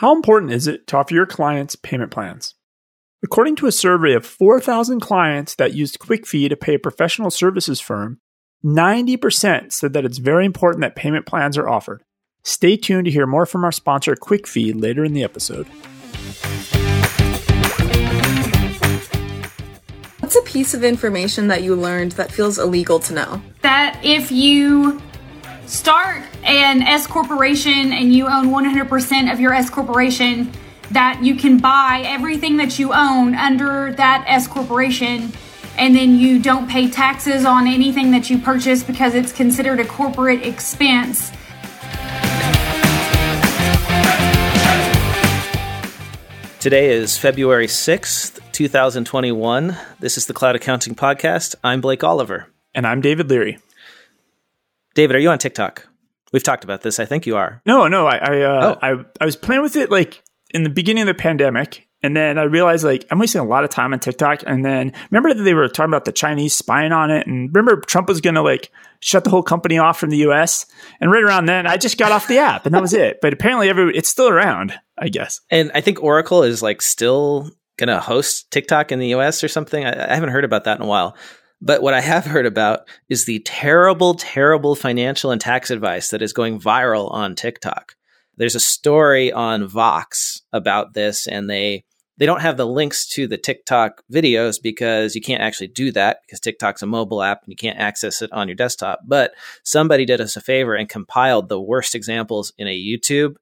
How important is it to offer your clients payment plans? According to a survey of 4,000 clients that used QuickFee to pay a professional services firm, 90% said that it's very important that payment plans are offered. Stay tuned to hear more from our sponsor, QuickFee, later in the episode. What's a piece of information that you learned that feels illegal to know? That if you start an S corporation and you own 100% of your S corporation, that you can buy everything that you own under that S corporation, and then you don't pay taxes on anything that you purchase because it's considered a corporate expense. Today is February 6th, 2021. This is the Cloud Accounting Podcast. I'm Blake Oliver. And I'm David Leary. David, are you on TikTok? We've talked about this. I think you are. No. I was playing with it like in the beginning of the pandemic. And then I realized, like, I'm wasting a lot of time on TikTok. And then remember that they were talking about the Chinese spying on it. And remember Trump was going to, like, shut the whole company off from the U.S. And right around then, I just got off the app and that was it. But apparently it's still around, I guess. And I think Oracle is, like, still going to host TikTok in the U.S. or something. I haven't heard about that in a while. But what I have heard about is the terrible, terrible financial and tax advice that is going viral on TikTok. There's a story on Vox about this, and they don't have the links to the TikTok videos because you can't actually do that because TikTok's a mobile app and you can't access it on your desktop. But somebody did us a favor and compiled the worst examples in a YouTube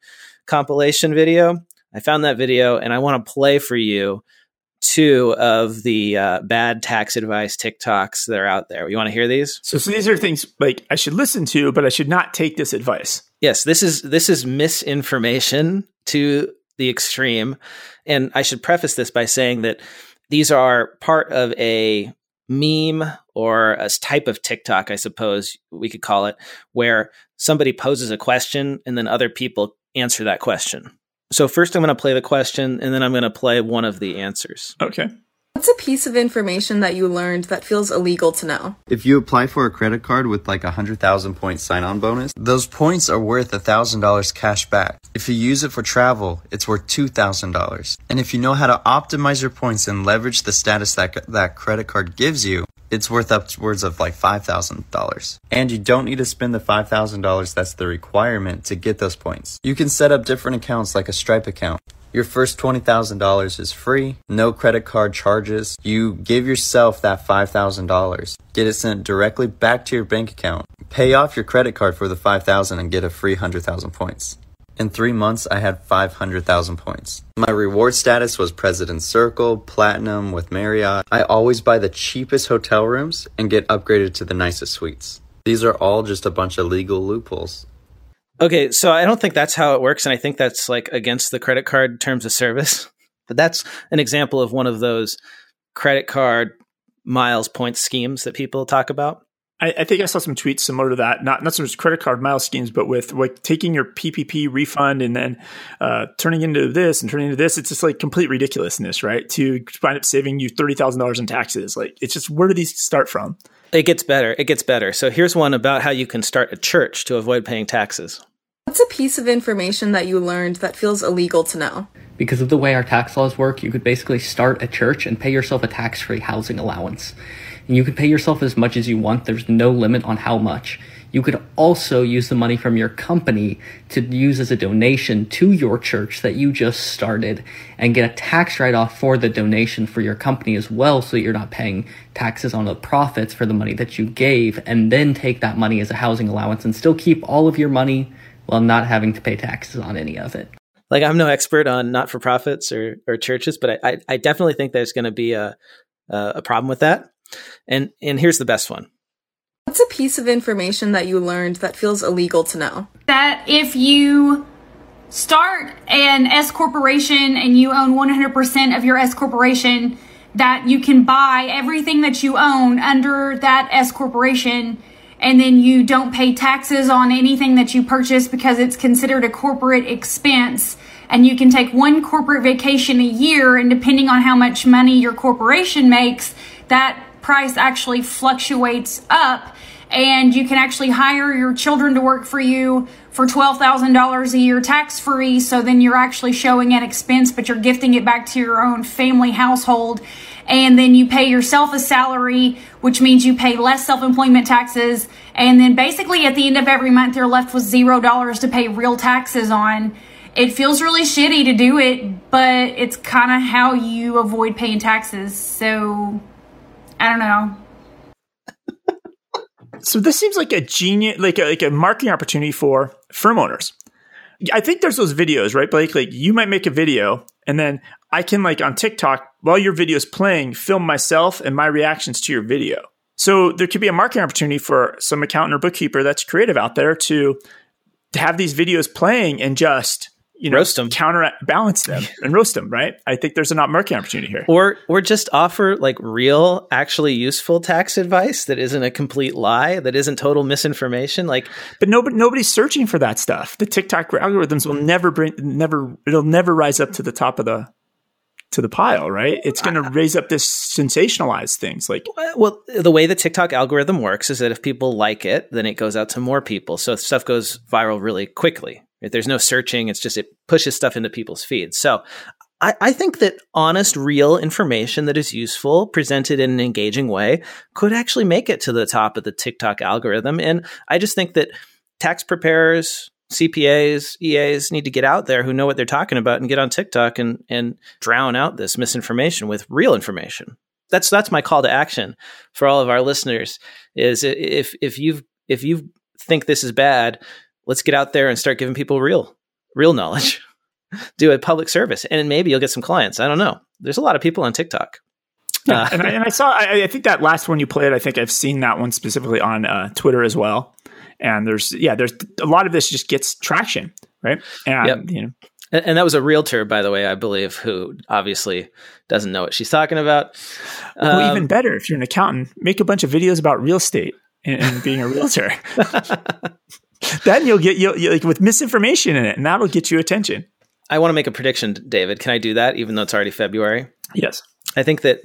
compilation video. I found that video and I want to play for you two of the bad tax advice TikToks that are out there. You want to hear these? So these are things like I should listen to, but I should not take this advice. Yes, this is misinformation to the extreme. And I should preface this by saying that these are part of a meme or a type of TikTok, I suppose we could call it, where somebody poses a question and then other people answer that question. So first I'm going to play the question and then I'm going to play one of the answers. Okay. What's a piece of information that you learned that feels illegal to know? If you apply for a credit card with like 100,000 point sign-on bonus, those points are worth $1,000 cash back. If you use it for travel, it's worth $2,000. And if you know how to optimize your points and leverage the status that credit card gives you, it's worth upwards of like $5,000. And you don't need to spend the $5,000 that's the requirement to get those points. You can set up different accounts like a Stripe account. Your first $20,000 is free, no credit card charges. You give yourself that $5,000, get it sent directly back to your bank account, pay off your credit card for the $5,000 and get a free 100,000 points. In 3 months, I had 500,000 points. My reward status was President's Circle, Platinum with Marriott. I always buy the cheapest hotel rooms and get upgraded to the nicest suites. These are all just a bunch of legal loopholes. Okay, so I don't think that's how it works, and I think that's like against the credit card terms of service. But that's an example of one of those credit card miles point schemes that people talk about. I think I saw some tweets similar to that, not so much credit card miles schemes, but with like taking your PPP refund and then turning into this and turning into this. It's just like complete ridiculousness, right? To wind up saving you $30,000 in taxes. Like, it's just, where do these start from? It gets better. So here's one about how you can start a church to avoid paying taxes. What's a piece of information that you learned that feels illegal to know? Because of the way our tax laws work, you could basically start a church and pay yourself a tax-free housing allowance. And you could pay yourself as much as you want. There's no limit on how much. You could also use the money from your company to use as a donation to your church that you just started and get a tax write-off for the donation for your company as well, so that you're not paying taxes on the profits for the money that you gave, and then take that money as a housing allowance and still keep all of your money while not having to pay taxes on any of it. Like, I'm no expert on not-for-profits or churches, but I definitely think there's going to be a problem with that. And here's the best one. What's a piece of information that you learned that feels illegal to know? That if you start an S corporation and you own 100% of your S corporation, that you can buy everything that you own under that S corporation, and then you don't pay taxes on anything that you purchase because it's considered a corporate expense. And you can take one corporate vacation a year, and depending on how much money your corporation makes, that price actually fluctuates up. and you can actually hire your children to work for you for $12,000 a year tax free. So then you're actually showing an expense, but you're gifting it back to your own family household. And then you pay yourself a salary, which means you pay less self-employment taxes. And then basically at the end of every month, you're left with $0 to pay real taxes on. It feels really shitty to do it, but it's kind of how you avoid paying taxes. So I don't know. So this seems like a genius, like a marketing opportunity for firm owners. I think there's those videos, right, Blake? Like you might make a video and then I can, like on TikTok, while your video is playing, film myself and my reactions to your video. So there could be a marketing opportunity for some accountant or bookkeeper that's creative out there to have these videos playing and just, you know, roast them, counterbalance them and roast them, right? I think there's an marketing opportunity here. Or just offer like real, actually useful tax advice that isn't a complete lie, that isn't total misinformation. But nobody's searching for that stuff. The TikTok algorithms will never rise up to the top of the pile, right? It's going to raise up this sensationalized things. Well, the way the TikTok algorithm works is that if people like it, then it goes out to more people. So stuff goes viral really quickly. If there's no searching, it's just it pushes stuff into people's feeds. So I think that honest, real information that is useful, presented in an engaging way, could actually make it to the top of the TikTok algorithm. And I just think that tax preparers, CPAs, EAs need to get out there who know what they're talking about and get on TikTok and drown out this misinformation with real information. That's my call to action for all of our listeners is if you think this is bad, let's get out there and start giving people real knowledge. Do a public service, and maybe you'll get some clients. I don't know. There's a lot of people on TikTok. Yeah, I think that last one you played, I think I've seen that one specifically on Twitter as well. And there's a lot of this just gets traction, right? And you know, and that was a realtor, by the way, I believe, who obviously doesn't know what she's talking about. Well, even better, if you're an accountant, make a bunch of videos about real estate and being a realtor. Then you'll like with misinformation in it, and that'll get you attention. I want to make a prediction, David. Can I do that, even though it's already February? Yes. I think that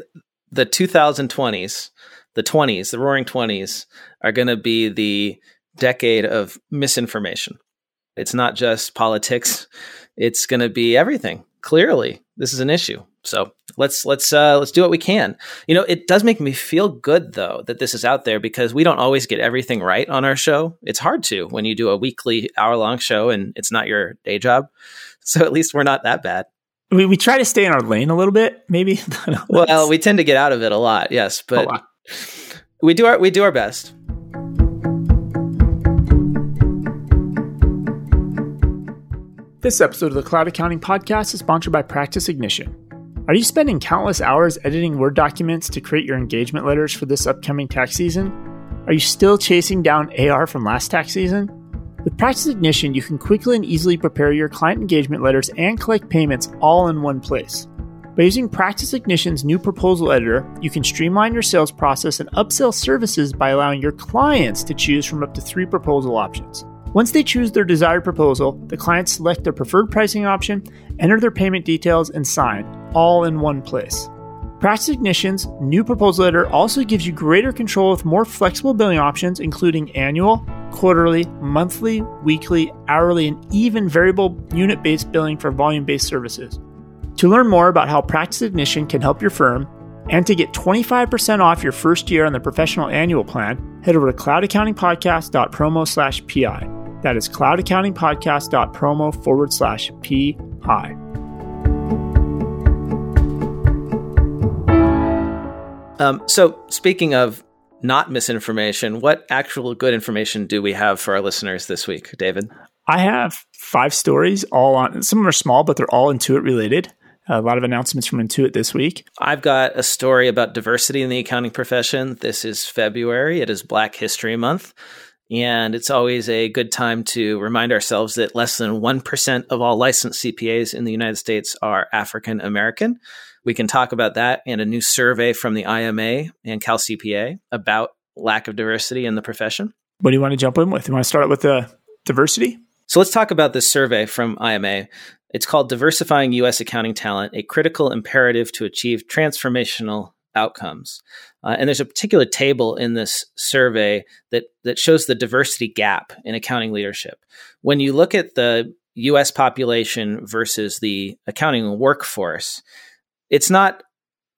the 2020s, the roaring 20s, are going to be the decade of misinformation. It's not just politics. It's going to be everything. Clearly, this is an issue. So let's do what we can. You know, it does make me feel good though that this is out there because we don't always get everything right on our show. It's hard to when you do a weekly hour-long show and it's not your day job. So at least we're not that bad. We try to stay in our lane a little bit, maybe. Well, we tend to get out of it a lot, yes, but we do our best. This episode of the Cloud Accounting Podcast is sponsored by Practice Ignition. Are you spending countless hours editing Word documents to create your engagement letters for this upcoming tax season? Are you still chasing down AR from last tax season? With Practice Ignition, you can quickly and easily prepare your client engagement letters and collect payments all in one place. By using Practice Ignition's new proposal editor, you can streamline your sales process and upsell services by allowing your clients to choose from up to 3 proposal options. Once they choose their desired proposal, the clients select their preferred pricing option, enter their payment details, and sign, all in one place. Practice Ignition's new proposal editor also gives you greater control with more flexible billing options, including annual, quarterly, monthly, weekly, hourly, and even variable unit-based billing for volume-based services. To learn more about how Practice Ignition can help your firm, and to get 25% off your first year on the professional annual plan, head over to cloudaccountingpodcast.promo/PI. That is cloudaccountingpodcast.promo/PI. So speaking of not misinformation, what actual good information do we have for our listeners this week, David? I have 5 stories, all on. Some of them are small, but they're all Intuit related. A lot of announcements from Intuit this week. I've got a story about diversity in the accounting profession. This is February. It is Black History Month. And it's always a good time to remind ourselves that less than 1% of all licensed CPAs in the United States are African American. We can talk about that in a new survey from the IMA and Cal CPA about lack of diversity in the profession. What do you want to jump in with? You want to start with the diversity? So let's talk about this survey from IMA. It's called Diversifying U.S. Accounting Talent, a Critical Imperative to Achieve Transformational outcomes. And there's a particular table in this survey that shows the diversity gap in accounting leadership. When you look at the U.S. population versus the accounting workforce, it's not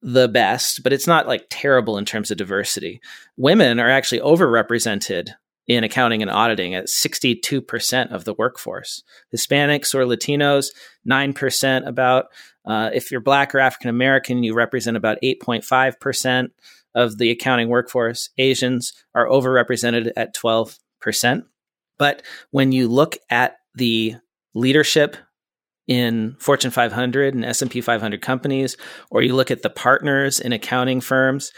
the best, but it's not like terrible in terms of diversity. Women are actually overrepresented in accounting and auditing at 62% of the workforce. Hispanics or Latinos, 9% about. If you're Black or African American, you represent about 8.5% of the accounting workforce. Asians are overrepresented at 12%. But when you look at the leadership in Fortune 500 and S&P 500 companies, or you look at the partners in accounting firms,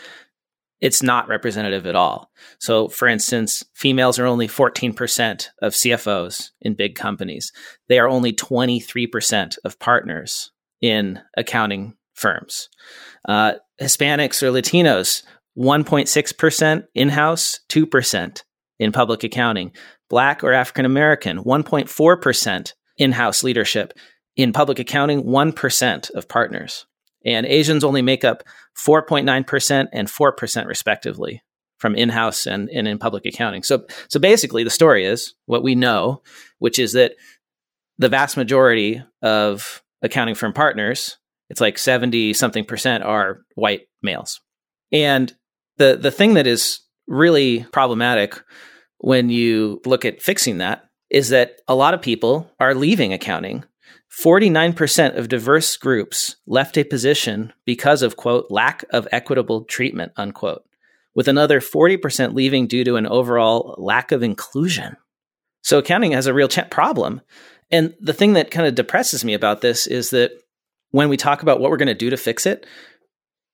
it's not representative at all. So for instance, females are only 14% of CFOs in big companies. They are only 23% of partners in accounting firms. Hispanics or Latinos, 1.6% in-house, 2% in public accounting. Black or African American, 1.4% in-house leadership. In public accounting, 1% of partners. And Asians only make up 4.9% and 4% respectively from in-house and in public accounting. So basically the story is what we know, which is that the vast majority of accounting firm partners, it's like 70 something percent, are white males. And the thing that is really problematic when you look at fixing that is that a lot of people are leaving accounting. 49% of diverse groups left a position because of, quote, lack of equitable treatment, unquote, with another 40% leaving due to an overall lack of inclusion. So accounting has a real problem. And the thing that kind of depresses me about this is that when we talk about what we're going to do to fix it,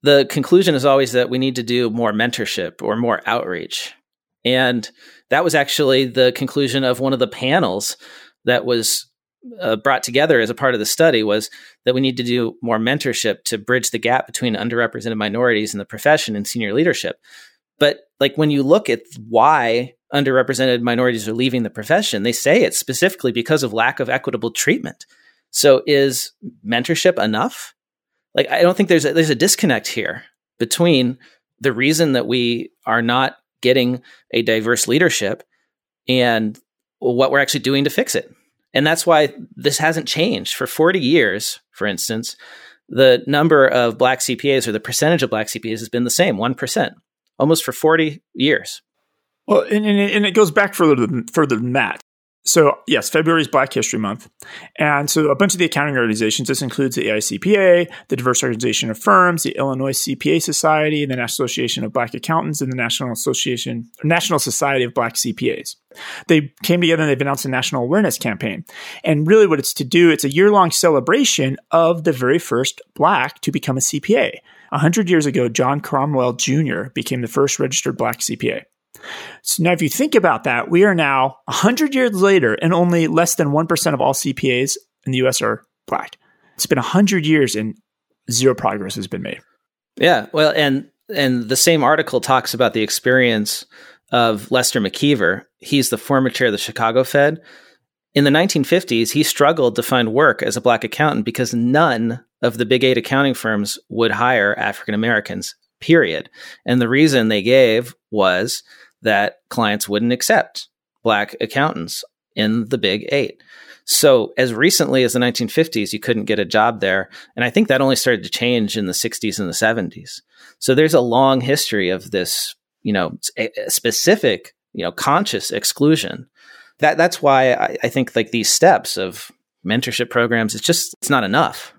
the conclusion is always that we need to do more mentorship or more outreach. And that was actually the conclusion of one of the panels that was brought together as a part of the study, was that we need to do more mentorship to bridge the gap between underrepresented minorities in the profession and senior leadership. But like when you look at why underrepresented minorities are leaving the profession, they say it's specifically because of lack of equitable treatment. So is mentorship enough? Like, I don't think there's a disconnect here between the reason that we are not getting a diverse leadership and what we're actually doing to fix it. And that's why this hasn't changed. For 40 years, for instance, the number of Black CPAs, or the percentage of Black CPAs, has been the same, 1%, almost for 40 years. Well, and it goes back further than that. So yes, February is Black History Month. And so a bunch of the accounting organizations, this includes the AICPA, the Diverse Organization of Firms, the Illinois CPA Society, the National Association of Black Accountants, and the National Society of Black CPAs. They came together and they've announced a national awareness campaign. And really what it's to do, it's a year-long celebration of the very first Black to become a CPA. 100 years ago, John Cromwell Jr. became the first registered Black CPA. So now if you think about that, we are now 100 years later and only less than 1% of all CPAs in the U.S. are Black. It's been 100 years and zero progress has been made. Yeah. Well, and the same article talks about the experience of Lester McKeever. He's the former chair of the Chicago Fed. In the 1950s, he struggled to find work as a Black accountant because none of the Big Eight accounting firms would hire African Americans, period. And the reason they gave was that clients wouldn't accept Black accountants in the Big Eight. So as recently as the 1950s, you couldn't get a job there. And I think that only started to change in the 60s and the 70s. So there's a long history of this, specific, conscious exclusion. That's why I think like these steps of mentorship programs, it's not enough.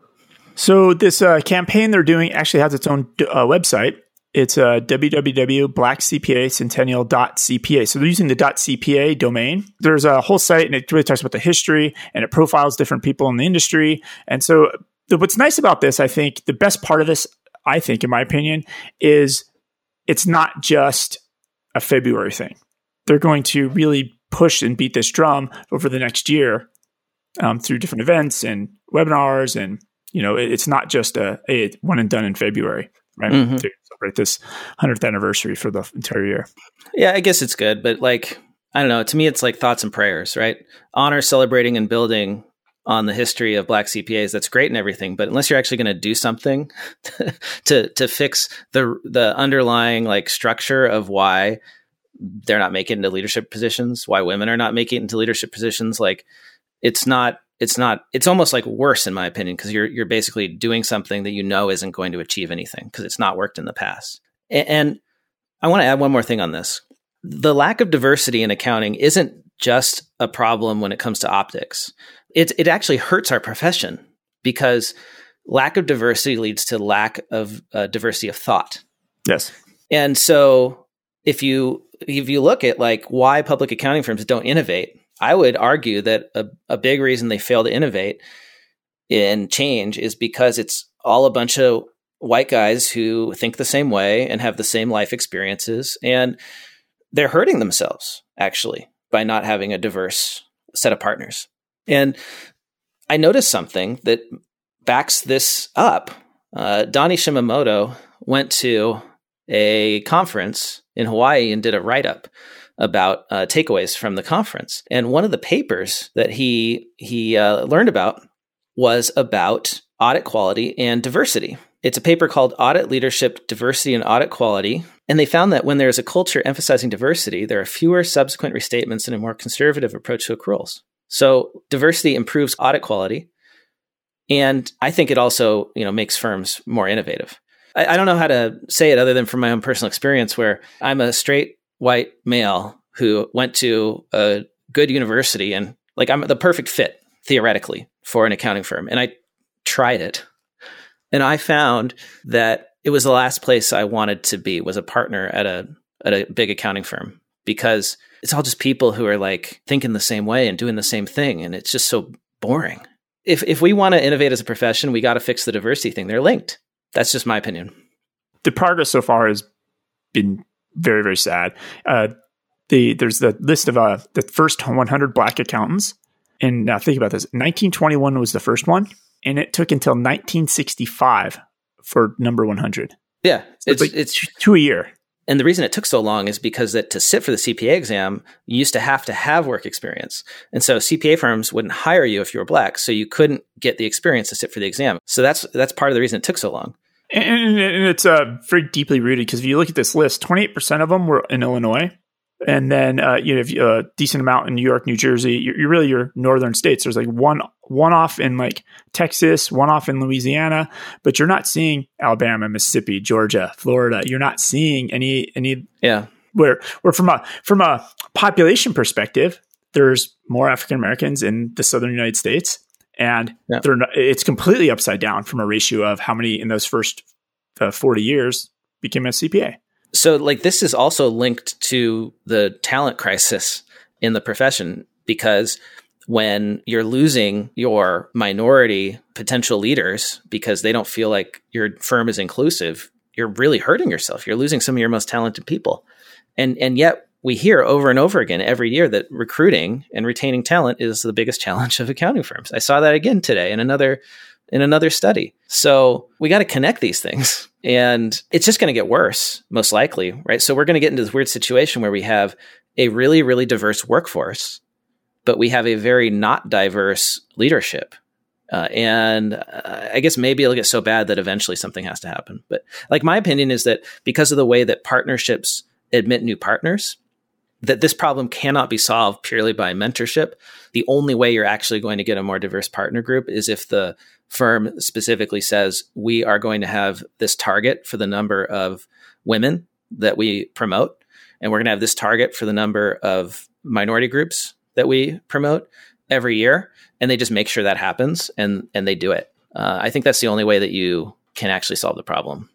So this campaign they're doing actually has its own website. It's www.blackcpacentennial.cpa. So they're using the .cpa domain. There's a whole site, and it really talks about the history, and it profiles different people in the industry. And so what's nice about this, I think, the best part of this, I think, in my opinion, is it's not just a February thing. They're going to really push and beat this drum over the next year through different events and webinars, and it's not just a one and done in February. Right? Mm-hmm. To celebrate this 100th anniversary for the entire year. Yeah, I guess it's good, but I don't know. To me, it's like thoughts and prayers, right? Honor, celebrating, and building on the history of Black CPAs, that's great and everything, but unless you're actually going to do something to fix the underlying like structure of why they're not making it into leadership positions, why women are not making it into leadership positions, like it's almost like worse in my opinion, because you're basically doing something that you know isn't going to achieve anything because it's not worked in the past. And I want to add one more thing on this. The lack of diversity in accounting isn't just a problem when it comes to optics. It actually hurts our profession, because lack of diversity leads to lack of diversity of thought. Yes. And so if you look at like why public accounting firms don't innovate, I would argue that a big reason they fail to innovate and change is because it's all a bunch of white guys who think the same way and have the same life experiences, and they're hurting themselves actually by not having a diverse set of partners. And I noticed something that backs this up. Donnie Shimamoto went to a conference in Hawaii and did a write-up about takeaways from the conference. And one of the papers that he learned about was about audit quality and diversity. It's a paper called Audit Leadership, Diversity and Audit Quality. And they found that when there's a culture emphasizing diversity, there are fewer subsequent restatements and a more conservative approach to accruals. So diversity improves audit quality, and I think it also, makes firms more innovative. I don't know how to say it other than from my own personal experience, where I'm a straight white male who went to a good university, and like I'm the perfect fit theoretically for an accounting firm. And I tried it, and I found that it was the last place I wanted to be, was a partner at a big accounting firm, because it's all just people who are like thinking the same way and doing the same thing. And it's just so boring. If we want to innovate as a profession, we got to fix the diversity thing. They're linked. That's just my opinion. The progress so far has been very, very sad. There's the list of the first 100 Black accountants. And now think about this. 1921 was the first one. And it took until 1965 for number 100. Yeah. So it's 2 a year. And the reason it took so long is because that to sit for the CPA exam, you used to have work experience. And so CPA firms wouldn't hire you if you were Black, so you couldn't get the experience to sit for the exam. So that's part of the reason it took so long. And it's very deeply rooted, because if you look at this list, 28% of them were in Illinois. And then if you have a decent amount in New York, New Jersey, your northern states. There's like one off in like Texas, one off in Louisiana, but you're not seeing Alabama, Mississippi, Georgia, Florida. You're not seeing any. Yeah. Where from a population perspective, there's more African Americans in the southern United States, and it's completely upside down from a ratio of how many in those first 40 years became a CPA. So like this is also linked to the talent crisis in the profession, because when you're losing your minority potential leaders because they don't feel like your firm is inclusive, you're really hurting yourself. You're losing some of your most talented people. And yet we hear over and over again every year that recruiting and retaining talent is the biggest challenge of accounting firms. I saw that again today in another study. So we got to connect these things, and it's just going to get worse, most likely, right? So we're going to get into this weird situation where we have a really, really diverse workforce, but we have a very not diverse leadership. And I guess maybe it'll get so bad that eventually something has to happen. But like my opinion is that because of the way that partnerships admit new partners, that this problem cannot be solved purely by mentorship. The only way you're actually going to get a more diverse partner group is if the firm specifically says, we are going to have this target for the number of women that we promote, and we're going to have this target for the number of minority groups that we promote every year. And they just make sure that happens, and they do it. I think that's the only way that you can actually solve the problem.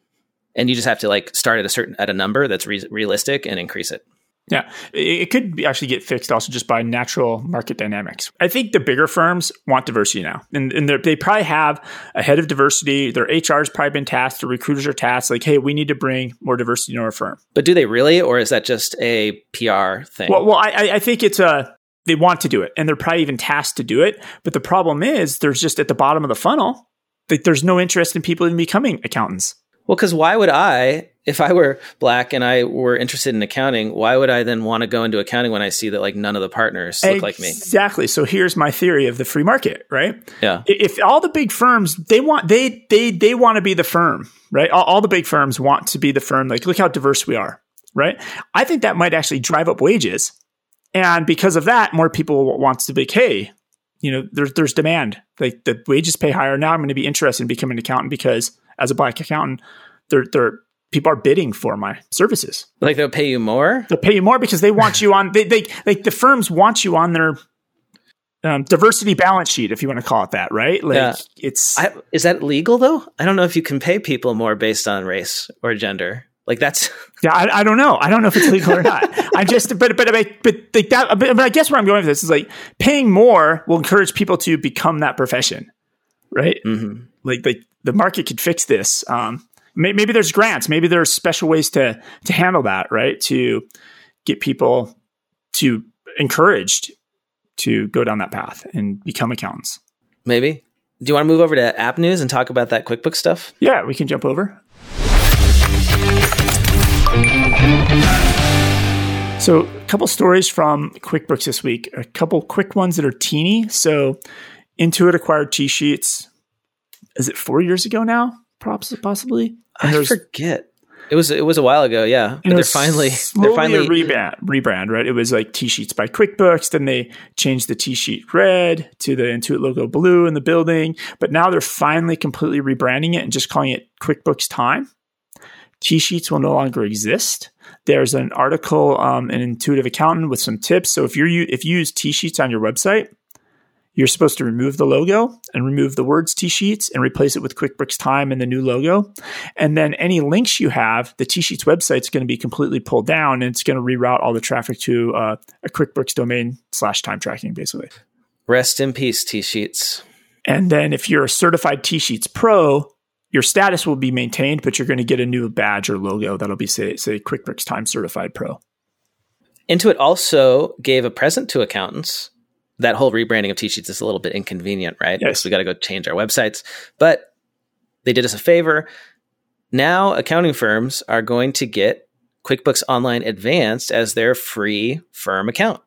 And you just have to like start at a number that's realistic and increase it. Yeah, it could actually get fixed also just by natural market dynamics. I think the bigger firms want diversity now. And they probably have a head of diversity. Their HR's probably been tasked, their recruiters are tasked, like, hey, we need to bring more diversity into our firm. But do they really? Or is that just a PR thing? Well, I think it's they want to do it. And they're probably even tasked to do it. But the problem is there's just at the bottom of the funnel, there's no interest in people even becoming accountants. Well, because why would I, if I were Black and I were interested in accounting, why would I then want to go into accounting when I see that like none of the partners look like me? Exactly. So here's my theory of the free market, right? Yeah. If all the big firms, they want to be the firm, right? All the big firms want to be the firm. Like, look how diverse we are, right? I think that might actually drive up wages. And because of that, more people want to be like, hey, you know, there's demand. Like the wages pay higher. Now I'm going to be interested in becoming an accountant because as a Black accountant, people are bidding for my services. Like they'll pay you more? They'll pay you more because they want you on, they like the firms want you on their diversity balance sheet, if you want to call it that, right? Like yeah. Is that legal though? I don't know if you can pay people more based on race or gender. Like that's yeah, I don't know. I don't know if it's legal or not. I just but I guess where I'm going with this is like paying more will encourage people to become that profession, right? Mm-hmm. Like the market could fix this. Maybe there's grants. Maybe there's special ways to handle that, right? To get people to encouraged to go down that path and become accountants. Maybe. Do you want to move over to app news and talk about that QuickBooks stuff? Yeah, we can jump over. So a couple stories from QuickBooks this week. A couple quick ones that are teeny. So Intuit acquired TSheets. Is it 4 years ago now? Possibly. And I forget. It was a while ago, yeah. But they're finally rebrand, right? It was like TSheets by QuickBooks. Then they changed the TSheet red to the Intuit logo blue in the building. But now they're finally completely rebranding it and just calling it QuickBooks Time. TSheets will no longer exist. There's an article, an Intuitive Accountant with some tips. So if you use TSheets on your website, you're supposed to remove the logo and remove the words TSheets and replace it with QuickBooks Time and the new logo. And then any links you have, the TSheets website is going to be completely pulled down and it's going to reroute all the traffic to a QuickBooks domain / time tracking, basically. Rest in peace, TSheets. And then if you're a certified TSheets Pro, your status will be maintained, but you're going to get a new badge or logo that'll be say QuickBooks Time Certified Pro. Intuit also gave a present to accountants. That whole rebranding of TSheets is a little bit inconvenient, right? Yes. Because we got to go change our websites. But they did us a favor. Now accounting firms are going to get QuickBooks Online Advanced as their free firm account.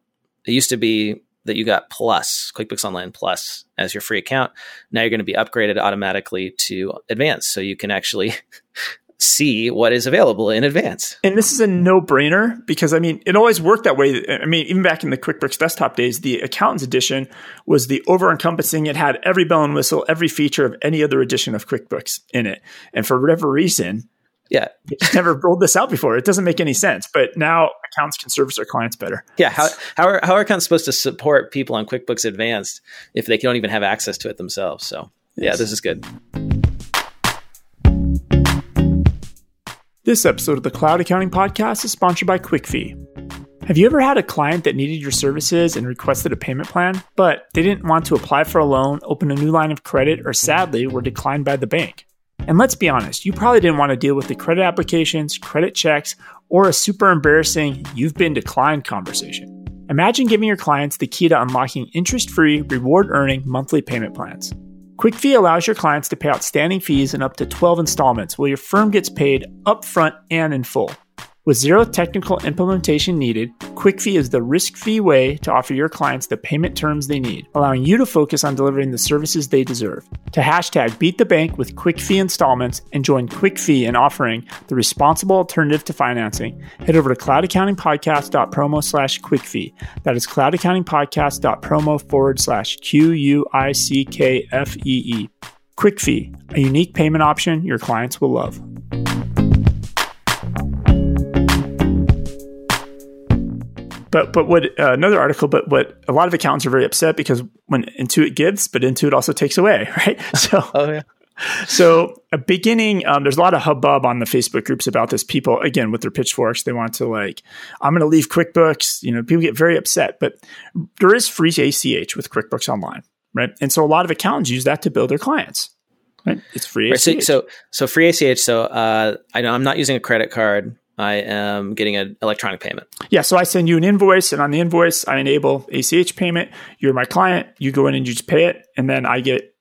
It used to be that you got Plus, QuickBooks Online Plus as your free account. Now you're going to be upgraded automatically to Advanced. So you can actually see what is available in advance. And this is a no-brainer because, I mean, it always worked that way. I mean, even back in the QuickBooks Desktop days, the Accountants Edition was the over-encompassing. It had every bell and whistle, every feature of any other edition of QuickBooks in it. And for whatever reason, yeah, it's never rolled this out before. It doesn't make any sense. But now accountants can service their clients better. Yeah. How are accountants supposed to support people on QuickBooks Advanced if they don't even have access to it themselves? So, yes. Yeah, this is good. This episode of the Cloud Accounting Podcast is sponsored by QuickFee. Have you ever had a client that needed your services and requested a payment plan, but they didn't want to apply for a loan, open a new line of credit, or sadly were declined by the bank? And let's be honest, you probably didn't want to deal with the credit applications, credit checks, or a super embarrassing "you've been declined" conversation. Imagine giving your clients the key to unlocking interest-free, reward-earning monthly payment plans. QuickFee allows your clients to pay outstanding fees in up to 12 installments while your firm gets paid upfront and in full. With zero technical implementation needed, QuickFee is the risk-free way to offer your clients the payment terms they need, allowing you to focus on delivering the services they deserve. To #BeatTheBank with QuickFee installments and join QuickFee in offering the responsible alternative to financing, head over to cloudaccountingpodcast.promo/QuickFee. That is cloudaccountingpodcast.promo/QUICKFEE. QuickFee, a unique payment option your clients will love. But what another article, but what a lot of accountants are very upset because when Intuit gives, but Intuit also takes away, right? So, So a beginning, there's a lot of hubbub on the Facebook groups about this. People, again, with their pitchforks, they want to like, I'm going to leave QuickBooks. You know, people get very upset, but there is free ACH with QuickBooks Online, right? And so a lot of accountants use that to bill their clients, right? It's free ACH. So free ACH. So I know I'm not using a credit card. I am getting an electronic payment. Yeah. So I send you an invoice, and on the invoice, I enable ACH payment. You're my client. You go in and you just pay it. And then I get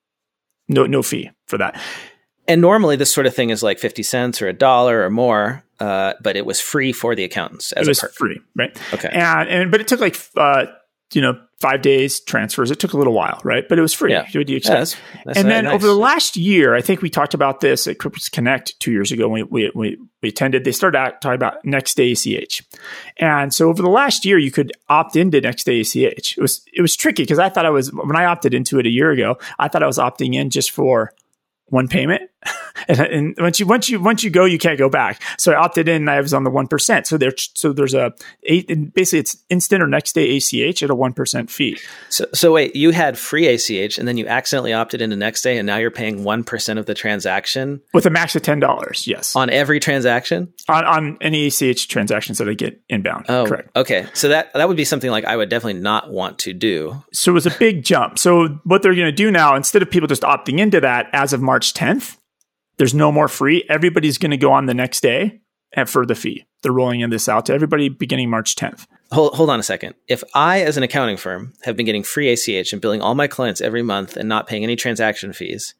no fee for that. And normally this sort of thing is like 50 cents or $1 or more, but it was free for the accountants as a perk. It was free, right? Okay. But it took like, 5 days transfers. It took a little while, right? But it was free. Yeah. What do you expect? That's and then nice. Over the last year, I think we talked about this at QuickBooks Connect 2 years ago when we attended. They started out talking about next day ACH. And so over the last year, you could opt into next day ACH. It was tricky because I thought when I opted into it a year ago, I thought I was opting in just for one payment. And once you go, you can't go back. So I opted in and I was on the 1%. So there's and basically it's instant or next day ACH at a 1% fee. So wait, you had free ACH and then you accidentally opted into next day and now you're paying 1% of the transaction? With a max of $10, yes. On every transaction? On any ACH transactions that I get inbound. Oh, correct. Okay. So that would be something like I would definitely not want to do. So it was a big jump. So what they're going to do now, instead of people just opting into that as of March 10th, there's no more free. Everybody's going to go on the next day and for the fee. They're rolling this out to everybody beginning March 10th. Hold on a second. If I, as an accounting firm, have been getting free ACH and billing all my clients every month and not paying any transaction fees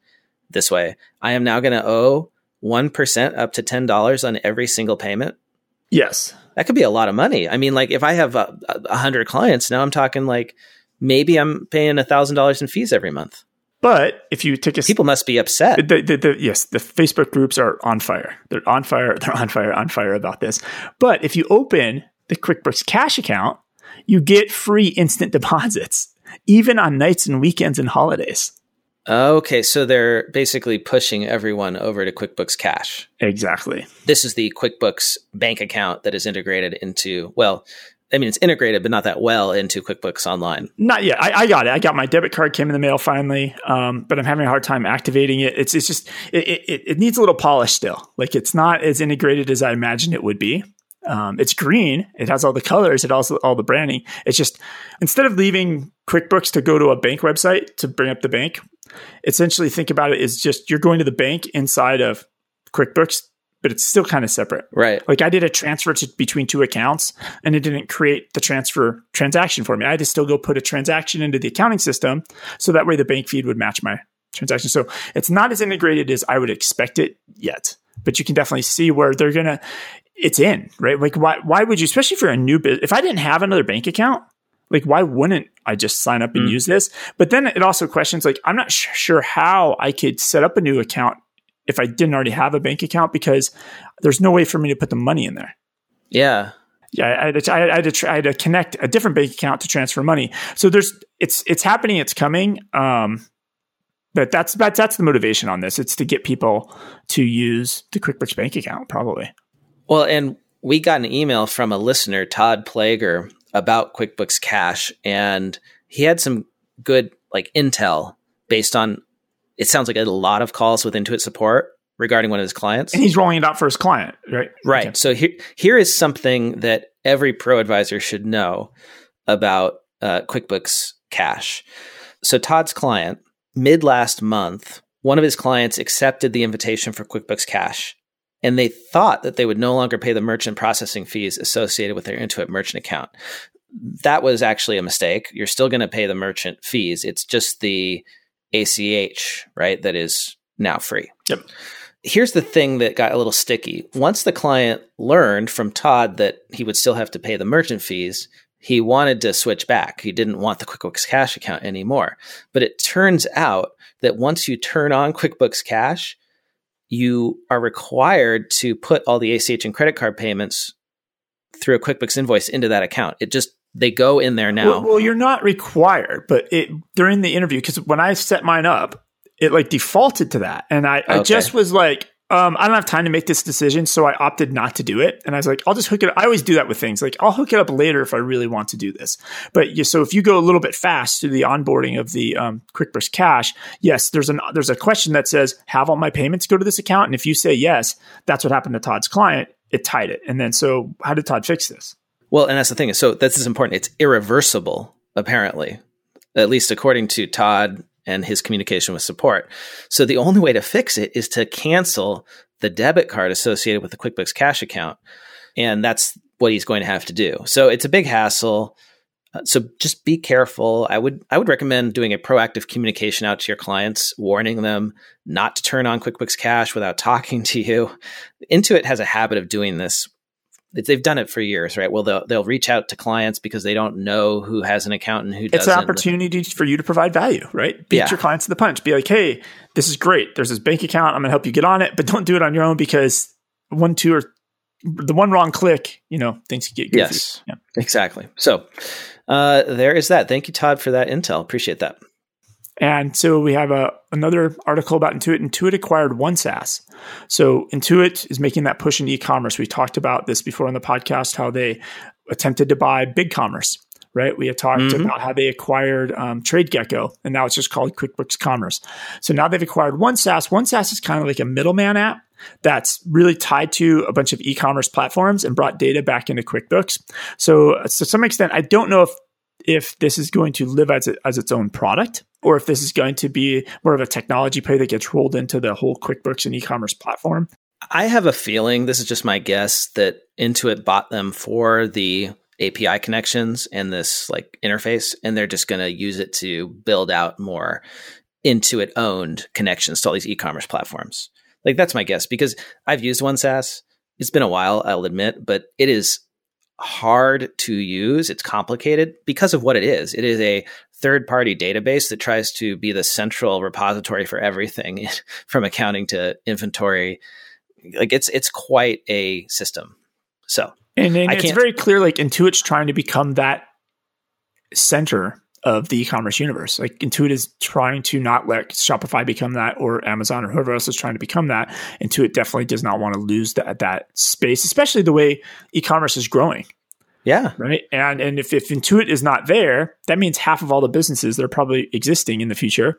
this way, I am now going to owe 1% up to $10 on every single payment? Yes. That could be a lot of money. I mean, like if I have 100 clients, now I'm talking like maybe I'm paying $1,000 in fees every month. But if you take people must be upset. Yes, the Facebook groups are on fire. They're on fire. They're on fire about this. But if you open the QuickBooks Cash account, you get free instant deposits, even on nights and weekends and holidays. Okay, so they're basically pushing everyone over to QuickBooks Cash. Exactly. This is the QuickBooks bank account that is integrated into, well, I mean, it's integrated, but not that well into QuickBooks Online. Not yet. I got it. I got my debit card came in the mail finally, but I'm having a hard time activating it. It's just it needs a little polish still. Like it's not as integrated as I imagined it would be. It's green. It has all the colors. It also all the branding. It's just instead of leaving QuickBooks to go to a bank website to bring up the bank, essentially think about it as just you're going to the bank inside of QuickBooks. But it's still kind of separate. Right. Like I did a transfer between two accounts and it didn't create the transfer transaction for me. I had to still go put a transaction into the accounting system. So that way the bank feed would match my transaction. So it's not as integrated as I would expect it yet, but you can definitely see where they're going to, it's in, right? Like why would you, especially for a new business, if I didn't have another bank account, like why wouldn't I just sign up and use this? But then it also questions, like, I'm not sure how I could set up a new account if I didn't already have a bank account, because there's no way for me to put the money in there. Yeah. Yeah. I had to connect a different bank account to transfer money. So it's happening. It's coming. But that's the motivation on this. It's to get people to use the QuickBooks bank account probably. Well, and we got an email from a listener, Todd Plager, about QuickBooks Cash. And he had some good like intel based on, it sounds like a lot of calls with Intuit support regarding one of his clients. And he's rolling it out for his client, right? Right. Okay. So here is something that every pro advisor should know about QuickBooks Cash. So Todd's client, mid last month, one of his clients accepted the invitation for QuickBooks Cash, and they thought that they would no longer pay the merchant processing fees associated with their Intuit merchant account. That was actually a mistake. You're still going to pay the merchant fees. It's just the ACH, right? That is now free. Yep. Here's the thing that got a little sticky. Once the client learned from Todd that he would still have to pay the merchant fees, he wanted to switch back. He didn't want the QuickBooks Cash account anymore. But it turns out that once you turn on QuickBooks Cash, you are required to put all the ACH and credit card payments through a QuickBooks invoice into that account. It just they go in there now. Well, you're not required, but during the interview, because when I set mine up, it like defaulted to that. And I just was like, I don't have time to make this decision. So I opted not to do it. And I was like, I'll just hook it up. I always do that with things. Like I'll hook it up later if I really want to do this. But so if you go a little bit fast through the onboarding of the QuickBooks Cash, yes, there's a question that says, have all my payments go to this account? And if you say yes, that's what happened to Todd's client. It tied it. And then, so how did Todd fix this? Well, and that's the thing. So this is important. It's irreversible, apparently, at least according to Todd and his communication with support. So the only way to fix it is to cancel the debit card associated with the QuickBooks Cash account. And that's what he's going to have to do. So it's a big hassle. So just be careful. I would recommend doing a proactive communication out to your clients, warning them not to turn on QuickBooks Cash without talking to you. Intuit has a habit of doing this. They've done it for years, right? Well, they'll reach out to clients because they don't know who has an accountant who doesn't. It's an opportunity for you to provide value, right? Beat your clients to the punch. Be like, hey, this is great. There's this bank account. I'm going to help you get on it, but don't do it on your own because the one wrong click, things can get goofy. Yes, yeah. Exactly. So there is that. Thank you, Todd, for that intel. Appreciate that. And so we have another article about Intuit. Intuit acquired OneSaaS. So Intuit is making that push in e-commerce. We talked about this before on the podcast, how they attempted to buy BigCommerce, right? We had talked about how they acquired TradeGecko, and now it's just called QuickBooks Commerce. So now they've acquired OneSaaS. OneSaaS is kind of like a middleman app that's really tied to a bunch of e-commerce platforms and brought data back into QuickBooks. So to some extent, I don't know if this is going to live as its own product, or if this is going to be more of a technology play that gets rolled into the whole QuickBooks and e-commerce platform. I have a feeling, this is just my guess, that Intuit bought them for the API connections and this interface, and they're just going to use it to build out more Intuit-owned connections to all these e-commerce platforms. That's my guess, because I've used OneSaaS. It's been a while, I'll admit, but it is hard to use. It's complicated because of what it is. It is a third-party database that tries to be the central repository for everything from accounting to inventory. It's quite a system. So and it's very clear, Intuit's trying to become that center of the e-commerce universe. Intuit is trying to not let Shopify become that, or Amazon, or whoever else is trying to become that. Intuit definitely does not want to lose that space, especially the way e-commerce is growing. Yeah. Right. And if Intuit is not there, that means half of all the businesses that are probably existing in the future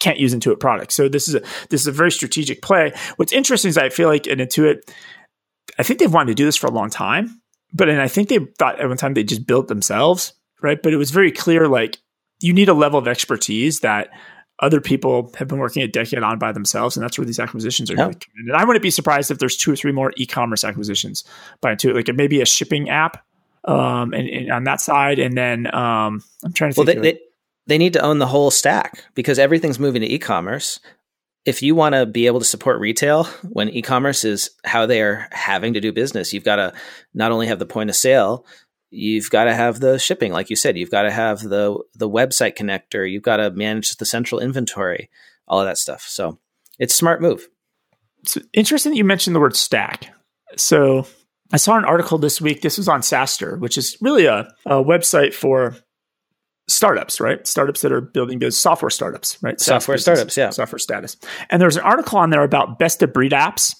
can't use Intuit products. So this is a very strategic play. What's interesting is I feel like in Intuit, I think they've wanted to do this for a long time, I think they thought at one time they just built themselves. Right. But it was very clear, you need a level of expertise that other people have been working a decade on by themselves. And that's where these acquisitions are going to come in. And I wouldn't be surprised if there's 2 or 3 more e-commerce acquisitions by Intuit, maybe a shipping app and on that side. And then I'm trying to think. Well, they need to own the whole stack because everything's moving to e-commerce. If you want to be able to support retail when e-commerce is how they are having to do business, you've got to not only have the point of sale, you've got to have the shipping, like you said. You've got to have the website connector. You've got to manage the central inventory, all of that stuff. So it's a smart move. It's interesting that you mentioned the word stack. So I saw an article this week. This was on Saster, which is really a website for startups, right? Startups that are building software startups, right? Software startups, yeah. Software status. And there's an article on there about best of breed apps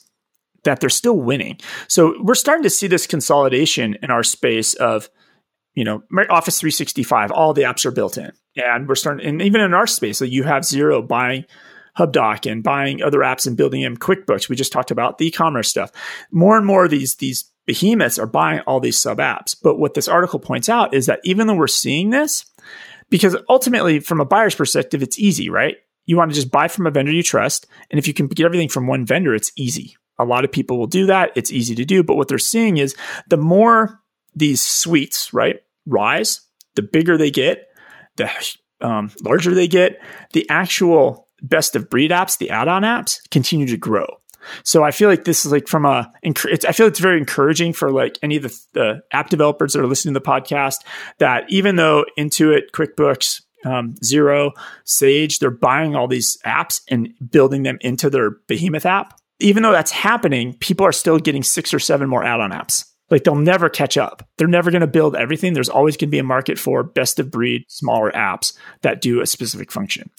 that they're still winning. So we're starting to see this consolidation in our space of, Office 365, all the apps are built in. And we're starting, and even in our space, so you have Xero buying HubDoc and buying other apps and building them QuickBooks. We just talked about the e-commerce stuff. More and more of these behemoths are buying all these sub apps. But what this article points out is that even though we're seeing this, because ultimately from a buyer's perspective, it's easy, right? You want to just buy from a vendor you trust. And if you can get everything from one vendor, it's easy. A lot of people will do that. It's easy to do. But what they're seeing is the more these suites, right, rise, the bigger they get, the larger they get, the actual best of breed apps, the add-on apps continue to grow. So I feel like this is I feel it's very encouraging for any of the app developers that are listening to the podcast that even though Intuit, QuickBooks, Xero, Sage, they're buying all these apps and building them into their behemoth app. Even though that's happening, people are still getting 6 or 7 more add-on apps. They'll never catch up. They're never going to build everything. There's always going to be a market for best-of-breed smaller apps that do a specific function.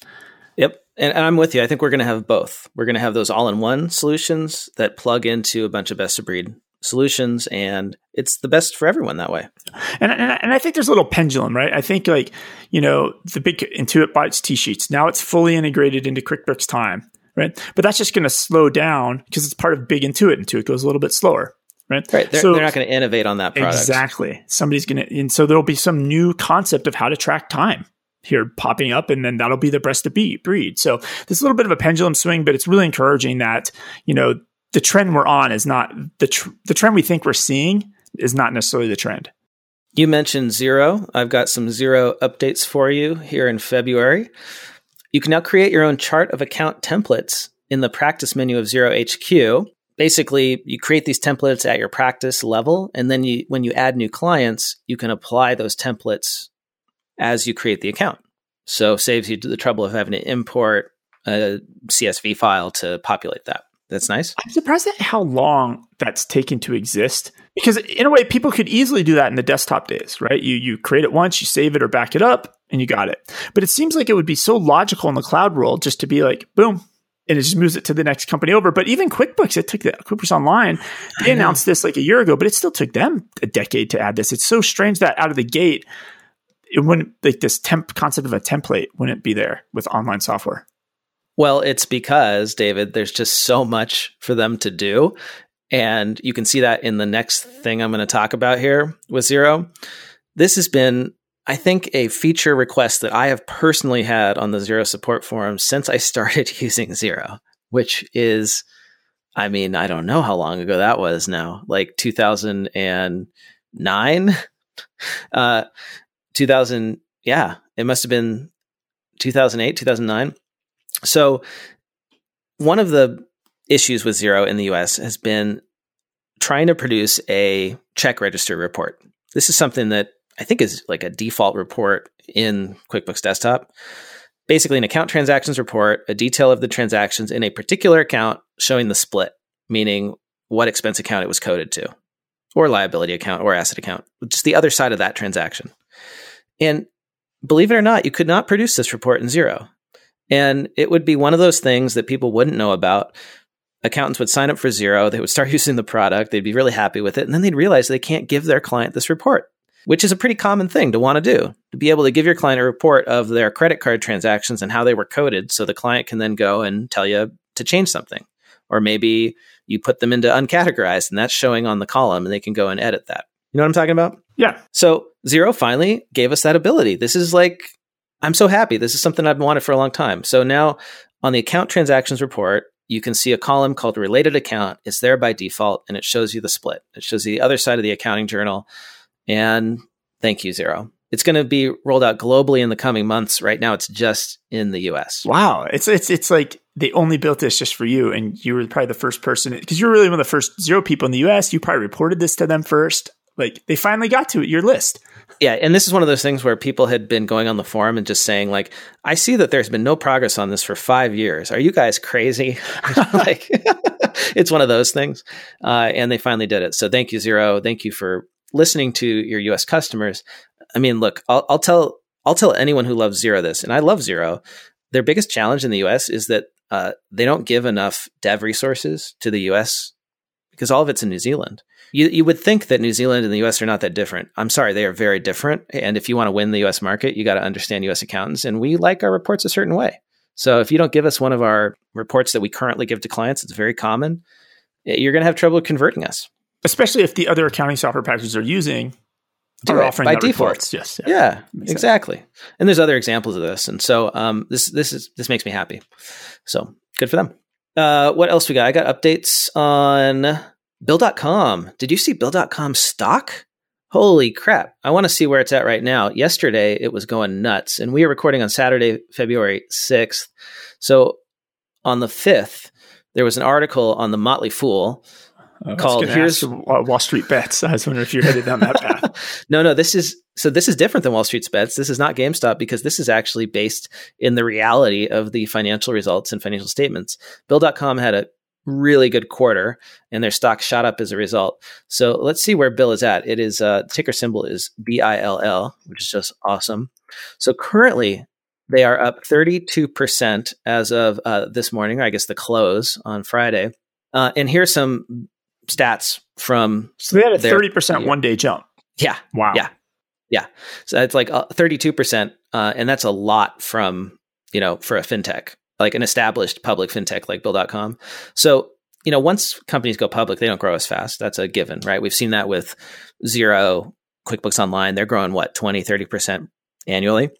Yep. And I'm with you. I think we're going to have both. We're going to have those all-in-one solutions that plug into a bunch of best-of-breed solutions, and it's the best for everyone that way. And I think there's a little pendulum, right? I think the big Intuit bites T-Sheets. Now it's fully integrated into QuickBooks Time. Right. But that's just going to slow down because it's part of big Intuit. Intuit goes a little bit slower. Right. Right. They're not going to innovate on that product. Exactly. And so there'll be some new concept of how to track time here popping up, and then that'll be the best of breed. So there's a little bit of a pendulum swing, but it's really encouraging that, the trend we're on is not the trend we think we're seeing is not necessarily the trend. You mentioned Xero. I've got some Xero updates for you here in February. You can now create your own chart of account templates in the practice menu of Xero HQ. Basically, you create these templates at your practice level, and then when you add new clients, you can apply those templates as you create the account. So saves you the trouble of having to import a CSV file to populate that. That's nice. I'm surprised at how long that's taken to exist, because in a way, people could easily do that in the desktop days, right? You create it once, you save it or back it up, and you got it. But it seems like it would be so logical in the cloud world just to be like, boom, and it just moves it to the next company over. But even QuickBooks, it took QuickBooks Online. They announced this like a year ago, but it still took them a decade to add this. It's so strange that out of the gate, it wouldn't, like, this concept of a template wouldn't be there with online software. Well, it's because, David, there's just so much for them to do. And you can see that in the next thing I'm going to talk about here with Xero. This has been, I think, a feature request that I have personally had on the Xero support forum since I started using Xero, which is, I mean, I don't know how long ago that was now, like 2009, 2000. Yeah, it must have been 2008, 2009. So one of the issues with Xero in the US has been trying to produce a check register report. This is something that I think is like a default report in QuickBooks Desktop. Basically, an account transactions report, a detail of the transactions in a particular account showing the split, meaning what expense account it was coded to, or liability account or asset account, just the other side of that transaction. And believe it or not, you could not produce this report in Xero. And it would be one of those things that people wouldn't know about. Accountants would sign up for Xero. They would start using the product. They'd be really happy with it. And then they'd realize they can't give their client this report, which is a pretty common thing to want to do, to be able to give your client a report of their credit card transactions and how they were coded. So the client can then go and tell you to change something. Or maybe you put them into uncategorized and that's showing on the column and they can go and edit that. You know what I'm talking about? Yeah. So Xero finally gave us that ability. This is like, I'm so happy. This is something I've wanted for a long time. So now on the account transactions report, you can see a column called related account. It's there by default, and it shows you the split. It shows the other side of the accounting journal. And thank you, Xero. It's going to be rolled out globally in the coming months. Right now, it's just in the US. Wow. It's like they only built this just for you, and you were probably the first person, because you were really one of the first Xero people in the US. You probably reported this to them first. Like, they finally got to your list. Yeah. And this is one of those things where people had been going on the forum and just saying, like, I see that there's been no progress on this for 5 years. Are you guys crazy? Like, it's one of those things. And they finally did it. So thank you, Xero. Thank you for listening to your US customers. I mean, look, I'll tell anyone who loves Xero this, and I love Xero. Their biggest challenge in the US is that they don't give enough dev resources to the US because all of it's in New Zealand. You would think that New Zealand and the US are not that different. I'm sorry, they are very different. And if you want to win the US market, you got to understand US accountants. And we like our reports a certain way. So if you don't give us one of our reports that we currently give to clients, it's very common, you're going to have trouble converting us. Especially if the other accounting software packages they're using are offering by default reports. Yes. Yeah, exactly. Sense. And there's other examples of this. And so this makes me happy. So good for them. What else we got? I got updates on Bill.com. Did you see Bill.com stock? Holy crap. I want to see where it's at right now. Yesterday, it was going nuts. And we are recording on Saturday, February 6th. So on the 5th, there was an article on the Motley Fool called Here's Wall Street Bets. I was wondering if you're headed down that path. No, this is different than Wall Street Bets. This is not GameStop, because this is actually based in the reality of the financial results and financial statements. Bill.com had a really good quarter, and their stock shot up as a result. So let's see where Bill is at. It is ticker symbol is BILL, which is just awesome. So currently they are up 32% as of this morning, or I guess the close on Friday. And here's some stats from. So they had a 30% 1 day jump. Yeah. Wow. Yeah. So it's like 32%, and that's a lot from for a fintech, like an established public fintech like Bill.com. So, once companies go public, they don't grow as fast. That's a given, right? We've seen that with Xero, QuickBooks Online. They're growing, 20-30% annually.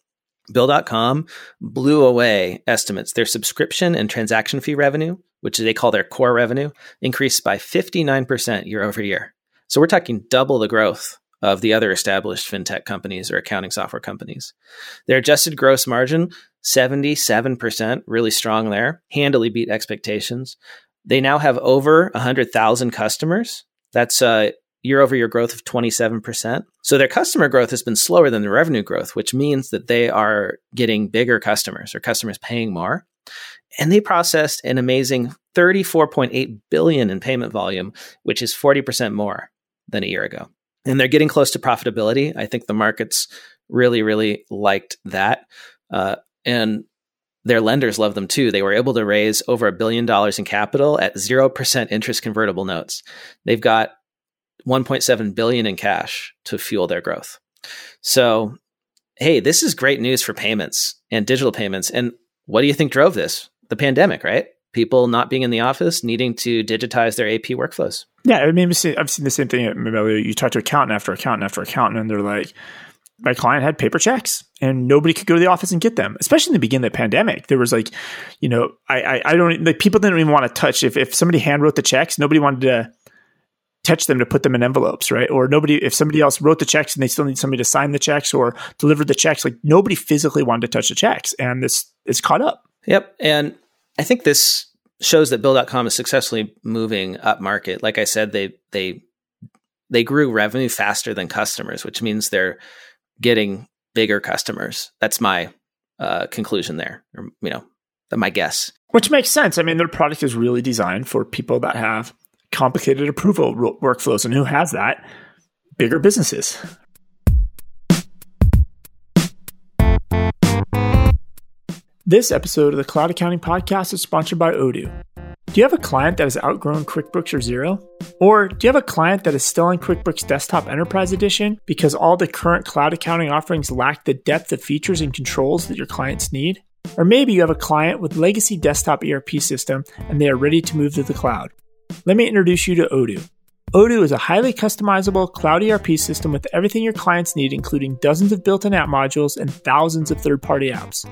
Bill.com blew away estimates. Their subscription and transaction fee revenue, which they call their core revenue, increased by 59% year over year. So we're talking double the growth of the other established fintech companies or accounting software companies. Their adjusted gross margin, 77%, really strong there, handily beat expectations. They now have over 100,000 customers. That's year-over-year growth of 27%. So their customer growth has been slower than the revenue growth, which means that they are getting bigger customers or customers paying more. And they processed an amazing $34.8 billion in payment volume, which is 40% more than a year ago. And they're getting close to profitability. I think the markets really, really liked that. And their lenders love them too. They were able to raise over $1 billion in capital at 0% interest convertible notes. They've got $1.7 billion in cash to fuel their growth. So, hey, this is great news for payments and digital payments. And what do you think drove this? The pandemic, right? People not being in the office, needing to digitize their AP workflows. Yeah, I mean, I've seen the same thing. You talk to accountant after accountant after accountant, and they're like, my client had paper checks and nobody could go to the office and get them, especially in the beginning of the pandemic. There was like, you know, I don't like people didn't even want to touch if somebody hand wrote the checks, nobody wanted to touch them to put them in envelopes, right? Or if somebody else wrote the checks and they still need somebody to sign the checks or deliver the checks, like nobody physically wanted to touch the checks, and this is caught up. Yep. And I think this shows that Bill.com is successfully moving up market. Like I said, they grew revenue faster than customers, which means they're getting bigger customers. That's my conclusion there, or, you know, my guess. Which makes sense. I mean, their product is really designed for people that have complicated approval workflows. And who has that? Bigger businesses. This episode of the Cloud Accounting Podcast is sponsored by Odoo. Do you have a client that has outgrown QuickBooks or Xero? Or do you have a client that is still on QuickBooks Desktop Enterprise Edition because all the current cloud accounting offerings lack the depth of features and controls that your clients need? Or maybe you have a client with legacy desktop ERP system and they are ready to move to the cloud. Let me introduce you to Odoo. Odoo is a highly customizable cloud ERP system with everything your clients need, including dozens of built-in app modules and thousands of third-party apps.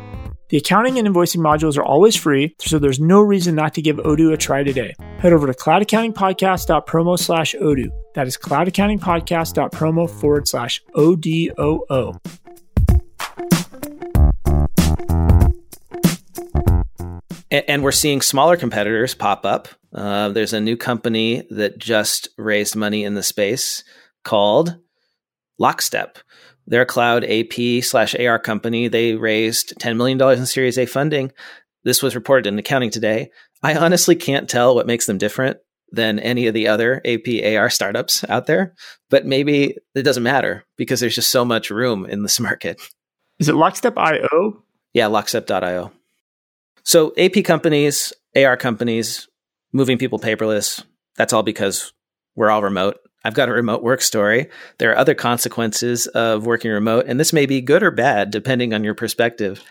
The accounting and invoicing modules are always free, so there's no reason not to give Odoo a try today. Head over to cloudaccountingpodcast.promo/Odoo. That is cloudaccountingpodcast.promo/ODOO. And we're seeing smaller competitors pop up. There's a new company that just raised money in the space called Lockstep. They're a cloud AP/AR company. They raised $10 million in Series A funding. This was reported in Accounting Today. I honestly can't tell what makes them different than any of the other AP/AR startups out there, but maybe it doesn't matter because there's just so much room in this market. Is it Lockstep.io? Yeah, Lockstep.io. So AP companies, AR companies, moving people paperless, that's all because we're all remote. I've got a remote work story. There are other consequences of working remote, and this may be good or bad, depending on your perspective.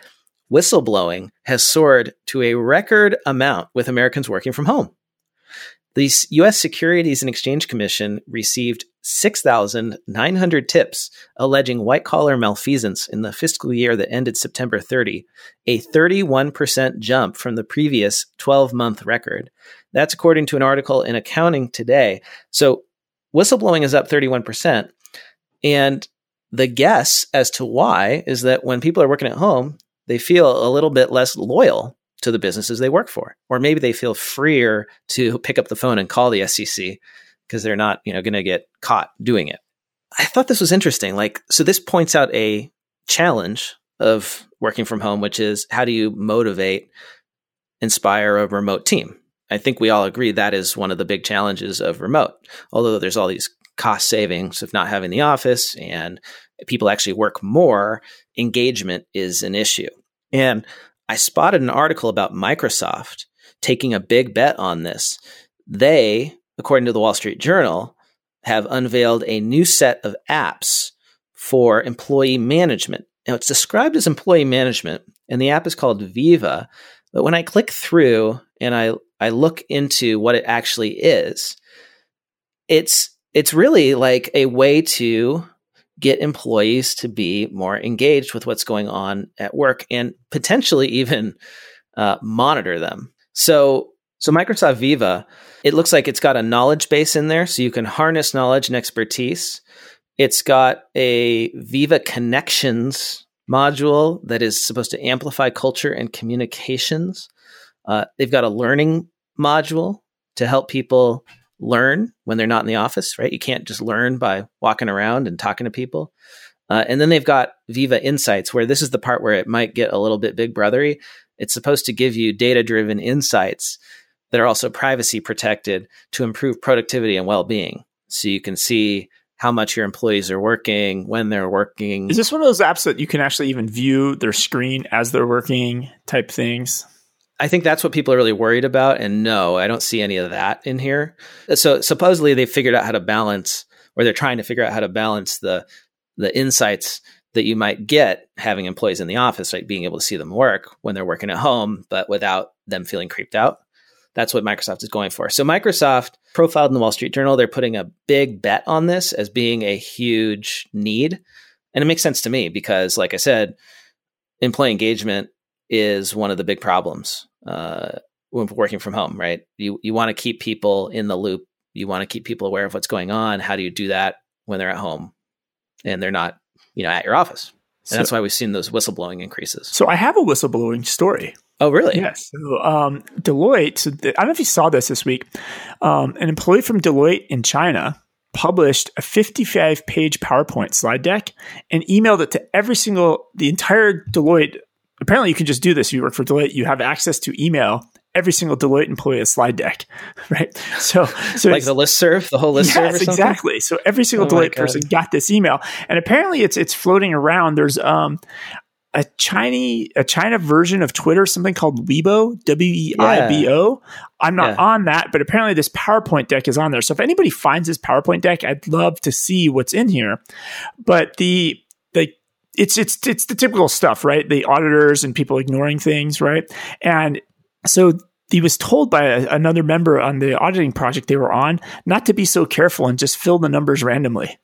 Whistleblowing has soared to a record amount with Americans working from home. The U.S. Securities and Exchange Commission received 6,900 tips alleging white-collar malfeasance in the fiscal year that ended September 30, a 31% jump from the previous 12-month record. That's according to an article in Accounting Today. So whistleblowing is up 31%. And the guess as to why is that when people are working at home, they feel a little bit less loyal to the businesses they work for. Or maybe they feel freer to pick up the phone and call the SEC because they're not, going to get caught doing it. I thought this was interesting. So this points out a challenge of working from home, which is how do you motivate, inspire a remote team? I think we all agree that is one of the big challenges of remote, although there's all these cost savings of not having the office and people actually work more, engagement is an issue. And I spotted an article about Microsoft taking a big bet on this. They, according to the Wall Street Journal, have unveiled a new set of apps for employee management. Now, it's described as employee management, and the app is called Viva. But when I click through and I look into what it actually is, it's really like a way to get employees to be more engaged with what's going on at work and potentially even monitor them. So Microsoft Viva, it looks like it's got a knowledge base in there, so you can harness knowledge and expertise. It's got a Viva Connections module that is supposed to amplify culture and communications. They've got a learning module to help people learn when they're not in the office, right? You can't just learn by walking around and talking to people. And then they've got Viva Insights, where this is the part where it might get a little bit big brothery. It's supposed to give you data-driven insights that are also privacy protected to improve productivity and well-being. So you can see how much your employees are working, when they're working. Is this one of those apps that you can actually even view their screen as they're working type things? I think that's what people are really worried about. And no, I don't see any of that in here. So supposedly they figured out how to balance, or they're trying to figure out how to balance the insights that you might get having employees in the office, like being able to see them work when they're working at home, but without them feeling creeped out. That's what Microsoft is going for. So Microsoft profiled in the Wall Street Journal, they're putting a big bet on this as being a huge need. And it makes sense to me because, like I said, employee engagement is one of the big problems when working from home, right? You want to keep people in the loop. You want to keep people aware of what's going on. How do you do that when they're at home and they're not, at your office? And so, that's why we've seen those whistleblowing increases. So I have a whistleblowing story. Oh, really? Yes. So, Deloitte, I don't know if you saw this week. An employee from Deloitte in China published a 55-page PowerPoint slide deck and emailed it to the entire Deloitte. Apparently, you can just do this. If you work for Deloitte, you have access to email. Every single Deloitte employee a slide deck, right? So like the listserv, the whole listserv. Yes, or something? Exactly. So every single Deloitte person got this email, and apparently it's floating around. There's a China version of Twitter, something called Weibo, W-E-I-B-O. Yeah. I'm not on that, but apparently this PowerPoint deck is on there. So if anybody finds this PowerPoint deck, I'd love to see what's in here. But it's the typical stuff, right? The auditors and people ignoring things, right? And so he was told by another member on the auditing project they were on not to be so careful and just fill the numbers randomly.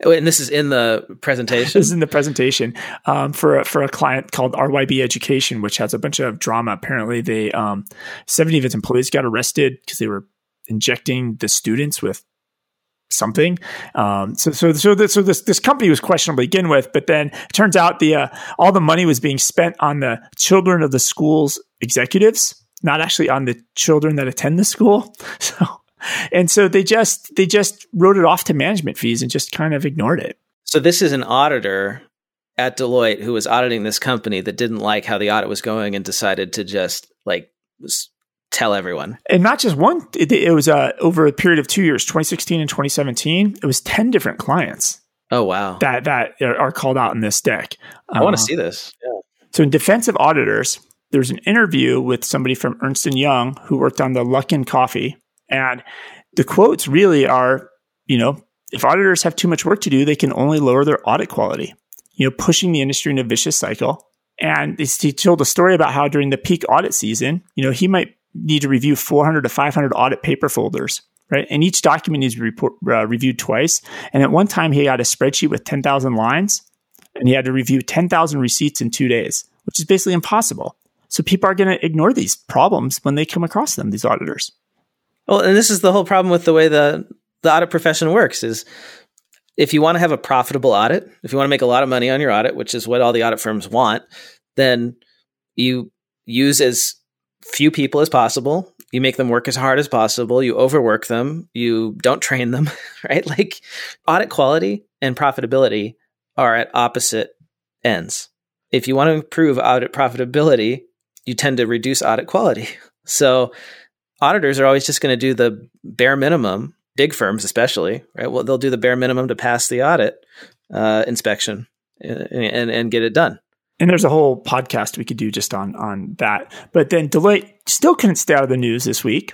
And this is in the presentation? This is in the presentation for a client called RYB Education, which has a bunch of drama. Apparently, 70 of its employees got arrested because they were injecting the students with something. So this company was questionable to begin with, but then it turns out all the money was being spent on the children of the school's executives, not actually on the children that attend the school. So they just wrote it off to management fees and just kind of ignored it. So this is an auditor at Deloitte who was auditing this company that didn't like how the audit was going and decided to just tell everyone. And not just one. It was over a period of 2 years, 2016 and 2017. It was 10 different clients. Oh, wow. That are called out in this deck. I want to see this. Yeah. So in defense of auditors, there's an interview with somebody from Ernst & Young who worked on the Luckin Coffee. And the quotes really are, if auditors have too much work to do, they can only lower their audit quality, pushing the industry in a vicious cycle. And he told a story about how during the peak audit season, he might need to review 400 to 500 audit paper folders, right? And each document needs to be reviewed twice. And at one time, he had a spreadsheet with 10,000 lines, and he had to review 10,000 receipts in 2 days, which is basically impossible. So people are going to ignore these problems when they come across them, these auditors. Well, and this is the whole problem with the way the audit profession works is if you want to have a profitable audit, if you want to make a lot of money on your audit, which is what all the audit firms want, then you use as few people as possible. You make them work as hard as possible. You overwork them. You don't train them, right? Like audit quality and profitability are at opposite ends. If you want to improve audit profitability, you tend to reduce audit quality. So auditors are always just going to do the bare minimum, big firms especially, right? Well, they'll do the bare minimum to pass the audit inspection and get it done. And there's a whole podcast we could do just on that. But then Deloitte still couldn't stay out of the news this week.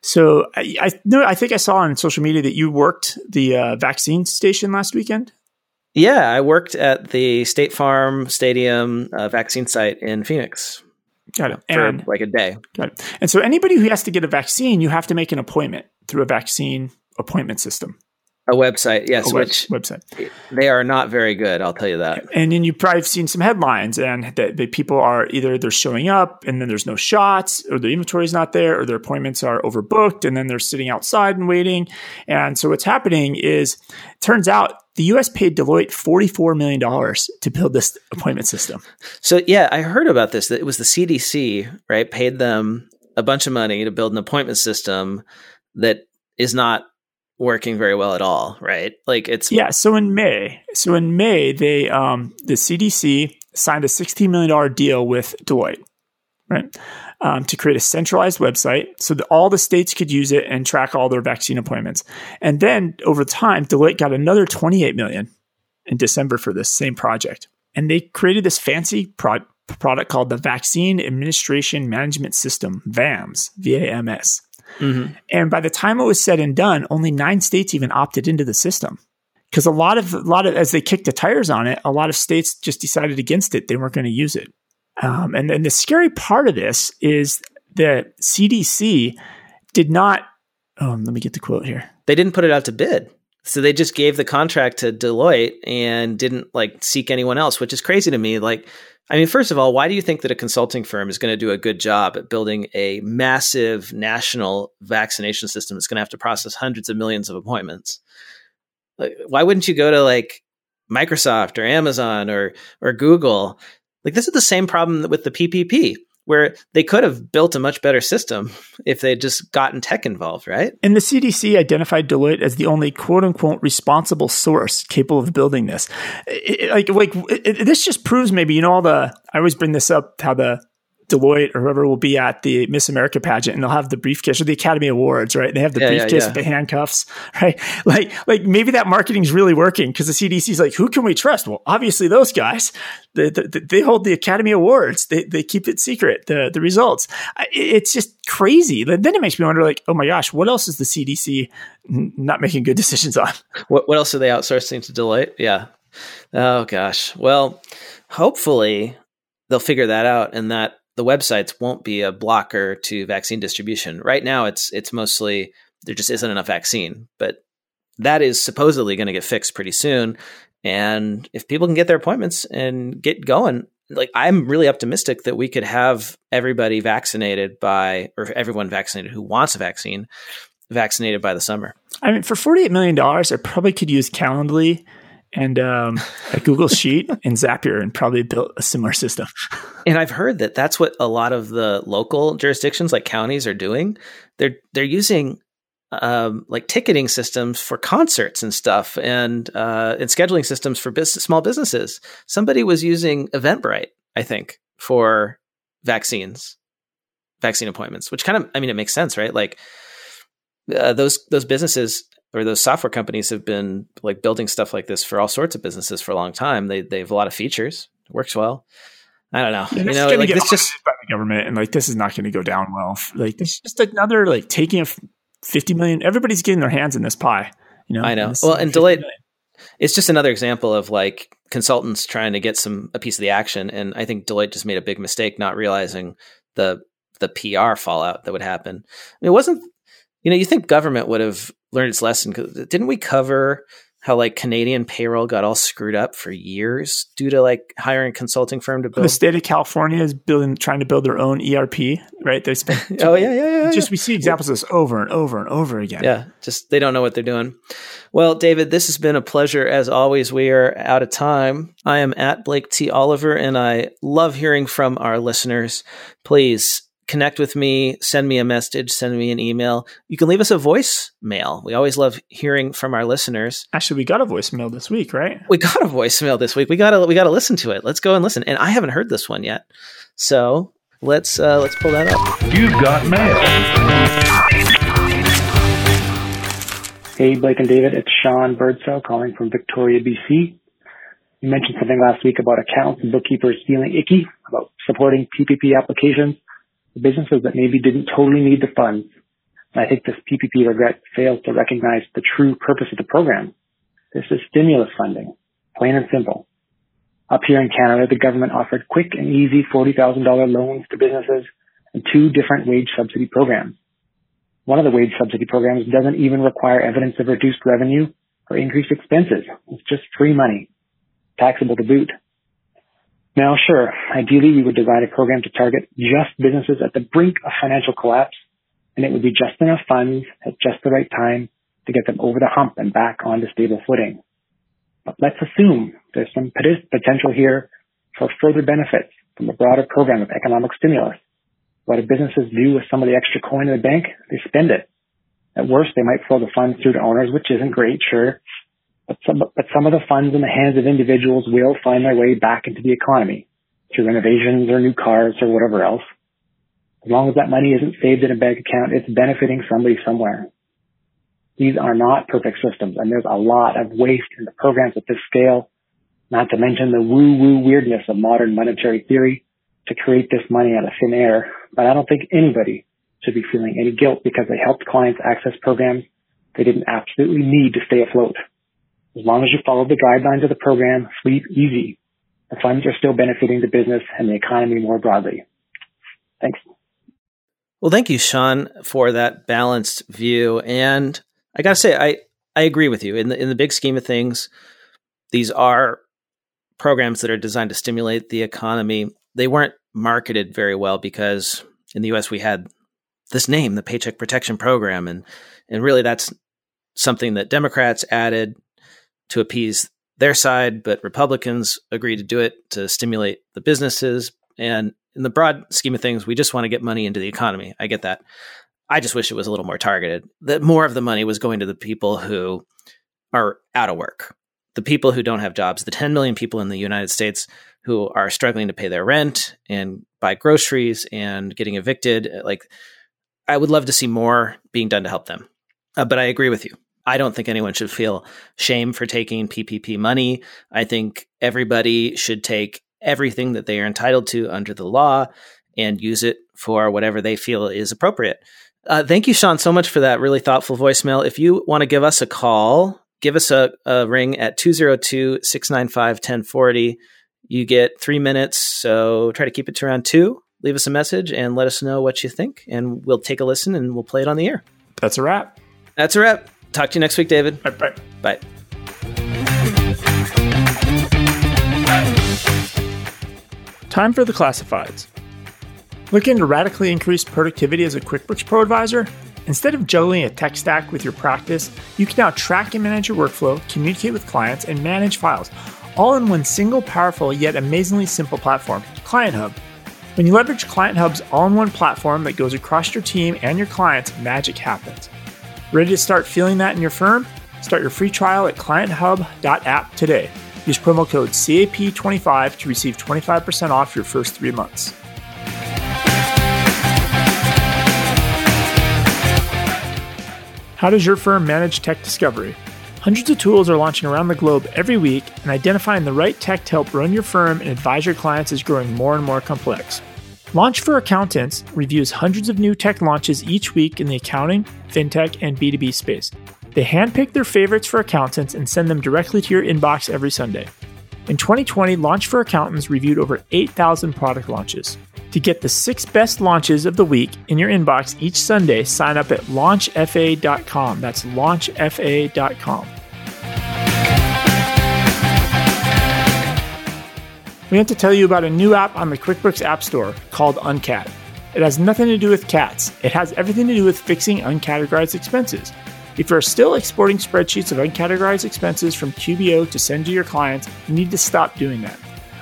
So I think I saw on social media that you worked the vaccine station last weekend. Yeah, I worked at the State Farm Stadium vaccine site in Phoenix. Got it. For a day. Got it. And so anybody who has to get a vaccine, you have to make an appointment through a vaccine appointment system. A website, yes, which they are not very good, I'll tell you that. And then you've probably seen some headlines and that people are either they're showing up and then there's no shots, or the inventory is not there, or their appointments are overbooked and then they're sitting outside and waiting. And so what's happening is, it turns out the U.S. paid Deloitte $44 million to build this appointment system. So yeah, I heard about this, that it was the CDC, right, paid them a bunch of money to build an appointment system that is not working very well at all, right? Like it's So in May, they the CDC signed a $16 million deal with Deloitte, right, to create a centralized website so that all the states could use it and track all their vaccine appointments. And then over time, Deloitte got another $28 million in December for this same project, and they created this fancy product called the Vaccine Administration Management System, VAMS, V-A-M-S. Mm-hmm. And by the time it was said and done, only 9 states even opted into the system, because a lot of as they kicked the tires on it, a lot of states just decided against it. They weren't going to use it. And then the scary part of this is that CDC did not. Let me get the quote here. They didn't put it out to bid, so they just gave the contract to Deloitte and didn't like seek anyone else, which is crazy to me. Like, I mean, first of all, why do you think that a consulting firm is going to do a good job at building a massive national vaccination system that's going to have to process hundreds of millions of appointments? Like, why wouldn't you go to like Microsoft or Amazon or Google? Like, this is the same problem with the PPP, where they could have built a much better system if they had just gotten tech involved, right? And the CDC identified Deloitte as the only quote-unquote responsible source capable of building this. This just proves maybe, you know, all the – I always bring this up, how the Deloitte or whoever will be at the Miss America pageant and they'll have the briefcase or the Academy Awards, right? They have the briefcase with the handcuffs, right? Like maybe that marketing's really working, because the CDC's like, who can we trust? Well, obviously those guys, they hold the Academy Awards. They keep it secret, the results. It's just crazy. Then it makes me wonder, like, oh my gosh, what else is the CDC not making good decisions on? What else are they outsourcing to Deloitte? Yeah. Oh gosh. Well, hopefully they'll figure that out, and that the websites won't be a blocker to vaccine distribution. Right now, it's mostly there just isn't enough vaccine, but that is supposedly going to get fixed pretty soon. And if people can get their appointments and get going, like, I'm really optimistic that we could have everybody vaccinated everyone vaccinated who wants a vaccine, vaccinated by the summer. I mean, for $48 million, I probably could use Calendly and a Google Sheet and Zapier and probably built a similar system. And I've heard that that's what a lot of the local jurisdictions, like counties, are doing. They're using like ticketing systems for concerts and stuff, and scheduling systems for small businesses. Somebody was using Eventbrite, I think, for vaccine appointments, which kind of, I mean, it makes sense, right? Like those businesses or those software companies have been like building stuff like this for all sorts of businesses for a long time. They have a lot of features. It works well. I don't know. Yeah, this just by the government, and like, this is not going to go down well. Like, it's just another like taking a $50 million. Everybody's getting their hands in this pie. You know, I know. Well, and Deloitte, it's just another example of like consultants trying to get a piece of the action. And I think Deloitte just made a big mistake, not realizing the PR fallout that would happen. I mean, it wasn't. You know, you think government would have learned its lesson, because didn't we cover how like Canadian payroll got all screwed up for years due to like hiring a consulting firm to build? The state of California is trying to build their own ERP, right? They spent we see examples of this over and over and over again. Yeah, just they don't know what they're doing. Well, David, this has been a pleasure as always. We are out of time. I am at Blake T. Oliver, and I love hearing from our listeners. Please connect with me, send me a message, send me an email. You can leave us a voicemail. We always love hearing from our listeners. Actually, we got a voicemail this week, right? We got to listen to it. Let's go and listen. And I haven't heard this one yet. So let's pull that up. You've got mail. Hey, Blake and David, it's Sean Birdsell calling from Victoria, BC. You mentioned something last week about accounts and bookkeepers feeling icky about supporting PPP applications. Businesses that maybe didn't totally need the funds. And I think this PPP regret fails to recognize the true purpose of the program. This is stimulus funding, plain and simple. Up here in Canada, the government offered quick and easy $40,000 loans to businesses and 2 different wage subsidy programs. One of the wage subsidy programs doesn't even require evidence of reduced revenue or increased expenses. It's just free money, taxable to boot. Now, sure, ideally we would design a program to target just businesses at the brink of financial collapse, and it would be just enough funds at just the right time to get them over the hump and back onto stable footing. But let's assume there's some potential here for further benefits from a broader program of economic stimulus. What do businesses do with some of the extra coin in the bank? They spend it. At worst, they might flow the funds through to owners, which isn't great, sure. But some of the funds in the hands of individuals will find their way back into the economy through renovations or new cars or whatever else. As long as that money isn't saved in a bank account, it's benefiting somebody somewhere. These are not perfect systems, and there's a lot of waste in the programs at this scale, not to mention the woo-woo weirdness of modern monetary theory to create this money out of thin air. But I don't think anybody should be feeling any guilt because they helped clients access programs they didn't absolutely need to stay afloat. As long as you follow the guidelines of the program, sleep easy. The funds are still benefiting the business and the economy more broadly. Thanks. Well, thank you, Sean, for that balanced view. And I got to say, I agree with you. In the big scheme of things, these are programs that are designed to stimulate the economy. They weren't marketed very well because in the U.S. we had this name, the Paycheck Protection Program. And really that's something that Democrats added to appease their side, but Republicans agreed to do it to stimulate the businesses. And in the broad scheme of things, we just want to get money into the economy. I get that. I just wish it was a little more targeted, that more of the money was going to the people who are out of work, the people who don't have jobs, the 10 million people in the United States who are struggling to pay their rent and buy groceries and getting evicted. Like, I would love to see more being done to help them. But I agree with you. I don't think anyone should feel shame for taking PPP money. I think everybody should take everything that they are entitled to under the law and use it for whatever they feel is appropriate. Thank you, Sean, so much for that really thoughtful voicemail. If you want to give us a call, give us a ring at 202-695-1040. You get 3 minutes, so try to keep it to around 2. Leave us a message and let us know what you think, and we'll take a listen and we'll play it on the air. That's a wrap. That's a wrap. Talk to you next week, David. Bye. Bye. Time for the classifieds. Looking to radically increase productivity as a QuickBooks Pro Advisor? Instead of juggling a tech stack with your practice, you can now track and manage your workflow, communicate with clients, and manage files, all in one single powerful yet amazingly simple platform, Client Hub. When you leverage Client Hub's all-in-one platform that goes across your team and your clients, magic happens. Ready to start feeling that in your firm? Start your free trial at clienthub.app today. Use promo code CAP25 to receive 25% off your first 3 months. How does your firm manage tech discovery? Hundreds of tools are launching around the globe every week, and identifying the right tech to help run your firm and advise your clients is growing more and more complex. Launch for Accountants reviews hundreds of new tech launches each week in the accounting, fintech, and B2B space. They handpick their favorites for accountants and send them directly to your inbox every Sunday. In 2020, Launch for Accountants reviewed over 8,000 product launches. To get the 6 best launches of the week in your inbox each Sunday, sign up at launchfa.com. That's launchfa.com. We have to tell you about a new app on the QuickBooks App Store called Uncat. It has nothing to do with cats. It has everything to do with fixing uncategorized expenses. If you're still exporting spreadsheets of uncategorized expenses from QBO to send to your clients, you need to stop doing that.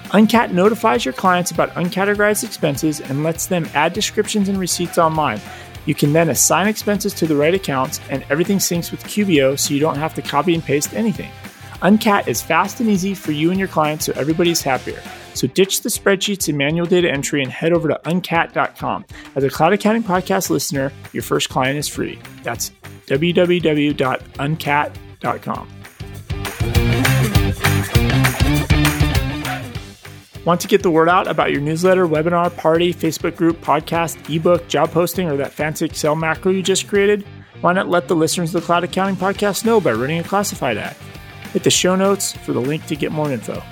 Uncat notifies your clients about uncategorized expenses and lets them add descriptions and receipts online. You can then assign expenses to the right accounts, and everything syncs with QBO, so you don't have to copy and paste anything. Uncat is fast and easy for you and your clients, so everybody's happier. So ditch the spreadsheets and manual data entry and head over to uncat.com. As a Cloud Accounting Podcast listener, your first client is free. That's www.uncat.com. Want to get the word out about your newsletter, webinar, party, Facebook group, podcast, ebook, job posting, or that fancy Excel macro you just created? Why not let the listeners of the Cloud Accounting Podcast know by running a classified ad? Hit the show notes for the link to get more info.